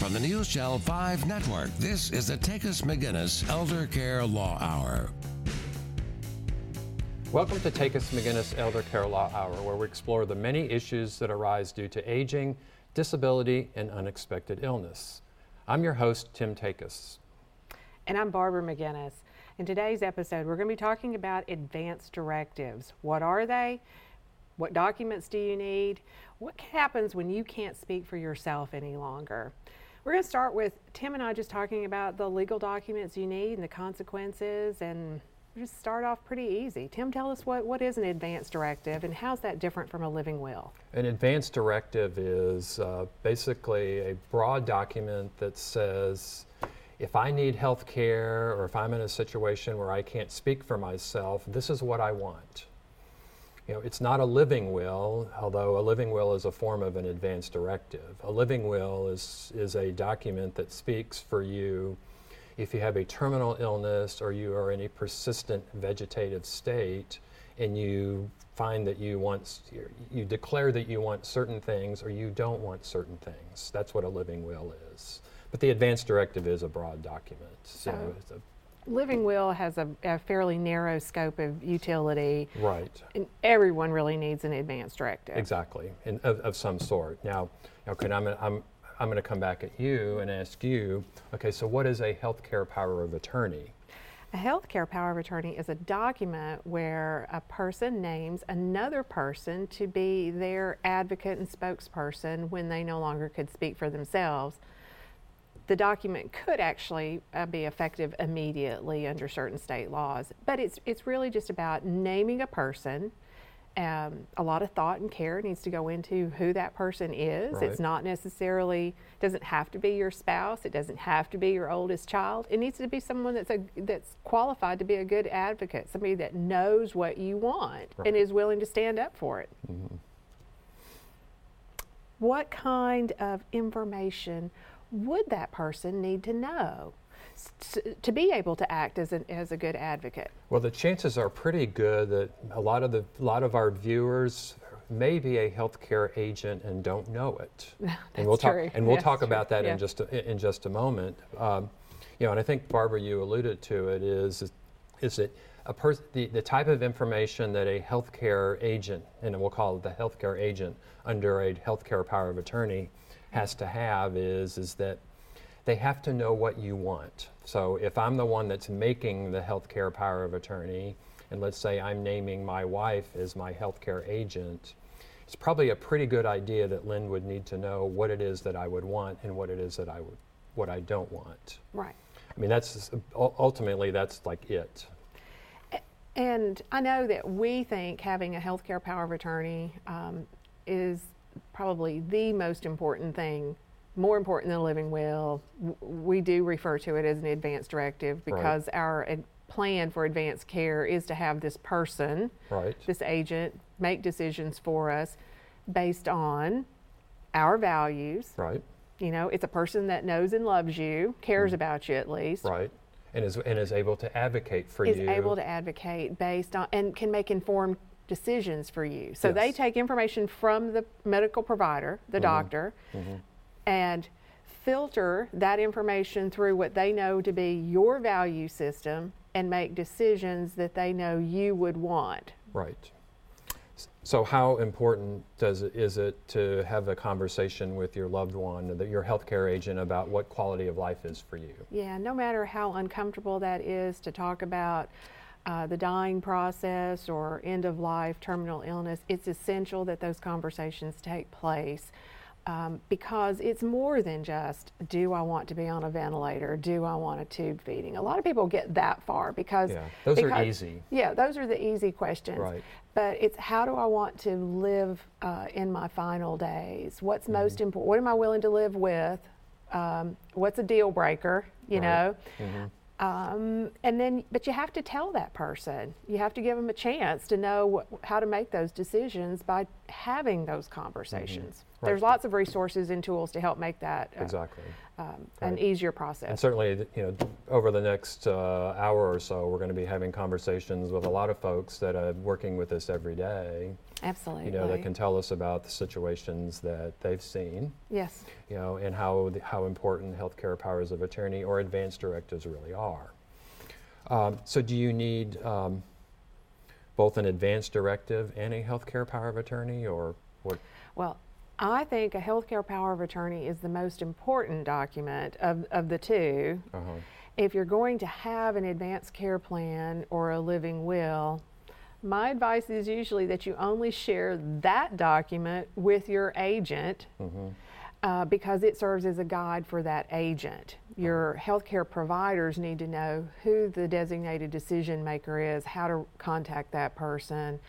from the NewsChannel 5 Network. This is the Takus McGinnis Elder Care Law Hour. Welcome to Takus McGinnis Elder Care Law Hour, where we explore the many issues that arise due to aging, disability, and unexpected illness. I'm your host, Tim Takus. And I'm Barbara McGinnis. In today's episode, we're going to be talking about advance directives. What are they? What documents do you need? What happens when you can't speak for yourself any longer? We're going to start with Tim and I just talking about the legal documents you need and the consequences, and just start off pretty easy. Tim, tell us what is an advance directive and how's that different from a living will? An advance directive is basically a broad document that says if I need health care or if I'm in a situation where I can't speak for myself, this is what I want. You know, it's not a living will, although a living will is a form of an advance directive. A living will is a document that speaks for you if you have a terminal illness or you are in a persistent vegetative state and you find that you declare that you want certain things or you don't want certain things. That's what a living will is. But the advance directive is a broad document. So it's a living will has a fairly narrow scope of utility. Right. And everyone really needs an advance directive. Exactly, and of some sort. Now, okay, I'm going to come back at you and ask you, okay, so what is a healthcare power of attorney? A healthcare power of attorney is a document where a person names another person to be their advocate and spokesperson when they no longer could speak for themselves. The document could actually be effective immediately under certain state laws, but it's really just about naming a person. A lot of thought and care needs to go into who that person is. Right. It's not necessarily, doesn't have to be your spouse. It doesn't have to be your oldest child. It needs to be someone that's qualified to be a good advocate, somebody that knows what you want right. and is willing to stand up for it. Mm-hmm. What kind of information would that person need to know to be able to act as a good advocate? Well, the chances are pretty good that a lot of our viewers may be a healthcare agent and don't know it. We'll talk about that yeah. in just a moment. And I think Barbara, you alluded to it. Is it the type of information that a healthcare agent, and we'll call it the healthcare agent under a healthcare power of attorney, has to have is that they have to know what you want. So if I'm the one that's making the healthcare power of attorney, and let's say I'm naming my wife as my healthcare agent, it's probably a pretty good idea that Lynn would need to know what it is that I would want and what it is that what I don't want. Right. I mean, that's like it. And I know that we think having a healthcare power of attorney is probably the most important thing, more important than a living will. We do refer to it as an advance directive because right. our plan for advanced care is to have this person, right. this agent, make decisions for us based on our values. Right. You know, it's a person that knows and loves you, cares about you at least. Right. And is able to advocate for you. Is able to advocate based on, and can make informed decisions for you. So yes. they take information from the medical provider, the mm-hmm. doctor, mm-hmm. and filter that information through what they know to be your value system and make decisions that they know you would want. Right. So how important is it to have a conversation with your loved one, your healthcare agent, about what quality of life is for you? Yeah, no matter how uncomfortable that is to talk about the dying process or end of life, terminal illness, it's essential that those conversations take place because it's more than just, do I want to be on a ventilator? Do I want a tube feeding? A lot of people get that far because... Yeah, those are easy. Yeah, those are the easy questions. Right. But it's how do I want to live in my final days? What's mm-hmm. most important? What am I willing to live with? What's a deal breaker, you right. know? Mm-hmm. But you have to tell that person. You have to give them a chance to know how to make those decisions by having those conversations. Mm-hmm. Right. There's lots of resources and tools to help make that an easier process. And certainly, over the next hour or so, we're going to be having conversations with a lot of folks that are working with us every day. Absolutely. That can tell us about the situations that they've seen. Yes. And how important healthcare powers of attorney or advanced directives really are. So do you need both an advanced directive and a healthcare power of attorney, or what? Well, I think a healthcare power of attorney is the most important document of the two. Uh-huh. If you're going to have an advanced care plan or a living will, my advice is usually that you only share that document with your agent. Mm-hmm. Because it serves as a guide for that agent. Your healthcare providers need to know who the designated decision maker is, how to contact that person,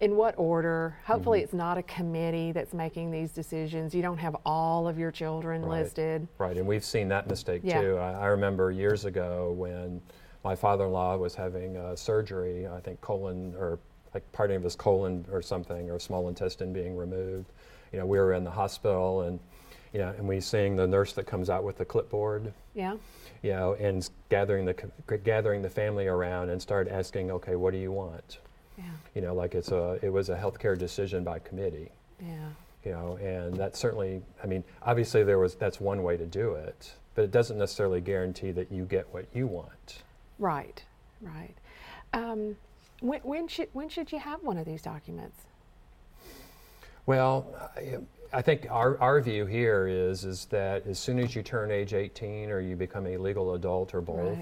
in what order. Hopefully mm-hmm. It's not a committee that's making these decisions. You don't have all of your children listed. Right, and we've seen that mistake too. I remember years ago when my father-in-law was having surgery, I think colon, or like part of his colon or something, or small intestine being removed. We were in the hospital and we seeing the nurse that comes out with the clipboard. Yeah. And gathering the family around and start asking, okay, what do you want? Yeah. Like it was a healthcare decision by committee. Yeah. And that certainly, obviously that's one way to do it, but it doesn't necessarily guarantee that you get what you want. Right. When should you have one of these documents? Well, I think our view here is that as soon as you turn age 18 or you become a legal adult or both,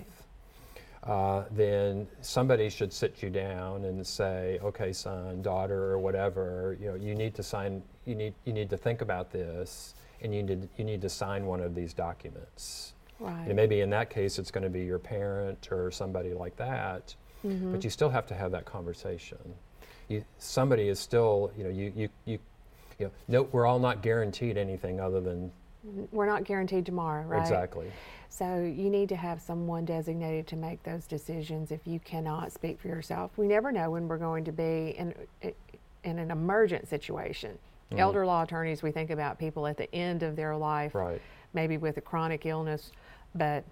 then somebody should sit you down and say, okay, son, daughter, or whatever, you need to sign, you need to think about this, and you need to sign one of these documents. Right. And maybe in that case it's going to be your parent or somebody like that, mm-hmm. but you still have to have that conversation. Somebody is still, we're all not guaranteed anything other than... We're not guaranteed tomorrow, right? Exactly. So you need to have someone designated to make those decisions if you cannot speak for yourself. We never know when we're going to be in an emergent situation. Mm-hmm. Elder law attorneys, we think about people at the end of their life, maybe with a chronic illness, but...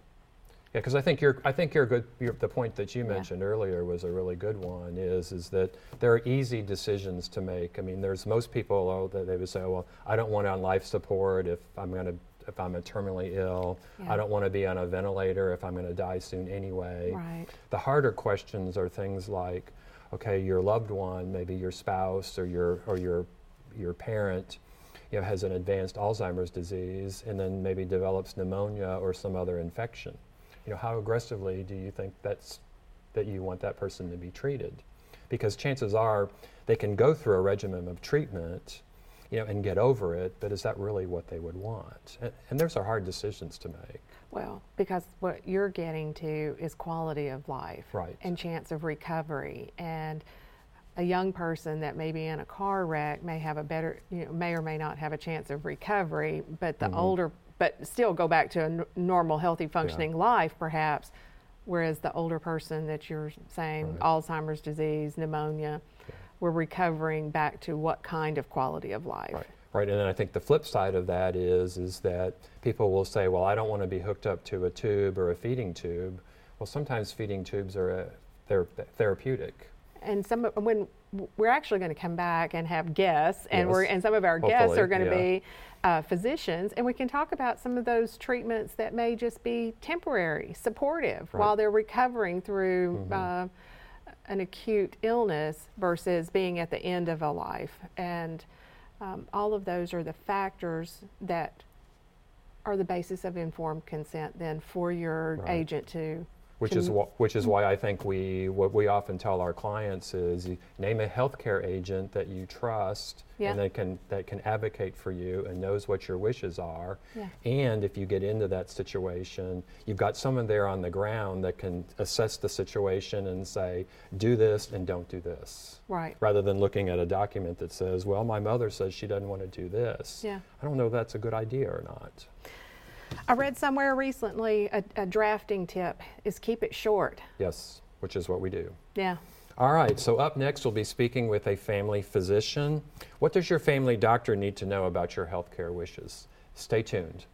Yeah, because the point that you mentioned earlier was a really good one. Is that there are easy decisions to make. There's most people that they would say, well, I don't want on life support if I'm terminally ill. Yeah. I don't want to be on a ventilator if I'm going to die soon anyway. Right. The harder questions are things like, okay, your loved one, maybe your spouse or your parent, has an advanced Alzheimer's disease and then maybe develops pneumonia or some other infection. How aggressively do you think that you want that person to be treated? Because chances are they can go through a regimen of treatment, and get over it, but is that really what they would want? And those are hard decisions to make. Well, because what you're getting to is quality of life and chance of recovery. And a young person that may be in a car wreck may have a better, may or may not have a chance of recovery, but the mm-hmm. older but still go back to a normal, healthy, functioning life, perhaps, whereas the older person that you're saying, Alzheimer's disease, pneumonia, we're recovering back to what kind of quality of life. Right, and then I think the flip side of that is that people will say, well, I don't want to be hooked up to a tube or a feeding tube. Well, sometimes feeding tubes are they're therapeutic. And when we're actually going to come back and have guests, and some of our guests are going to be physicians, and we can talk about some of those treatments that may just be temporary, supportive, while they're recovering through an acute illness versus being at the end of a life. And all of those are the factors that are the basis of informed consent then for your agent to... Which is why I think what we often tell our clients is name a healthcare agent that you trust and that can advocate for you and knows what your wishes are. Yeah. And if you get into that situation, you've got someone there on the ground that can assess the situation and say, do this and don't do this. Right. Rather than looking at a document that says, well, my mother says she doesn't want to do this. Yeah. I don't know if that's a good idea or not. I read somewhere recently a drafting tip is keep it short. Yes, which is what we do. Yeah, All right, so up next we'll be speaking with a family physician. What does your family doctor need to know about your healthcare wishes? Stay tuned.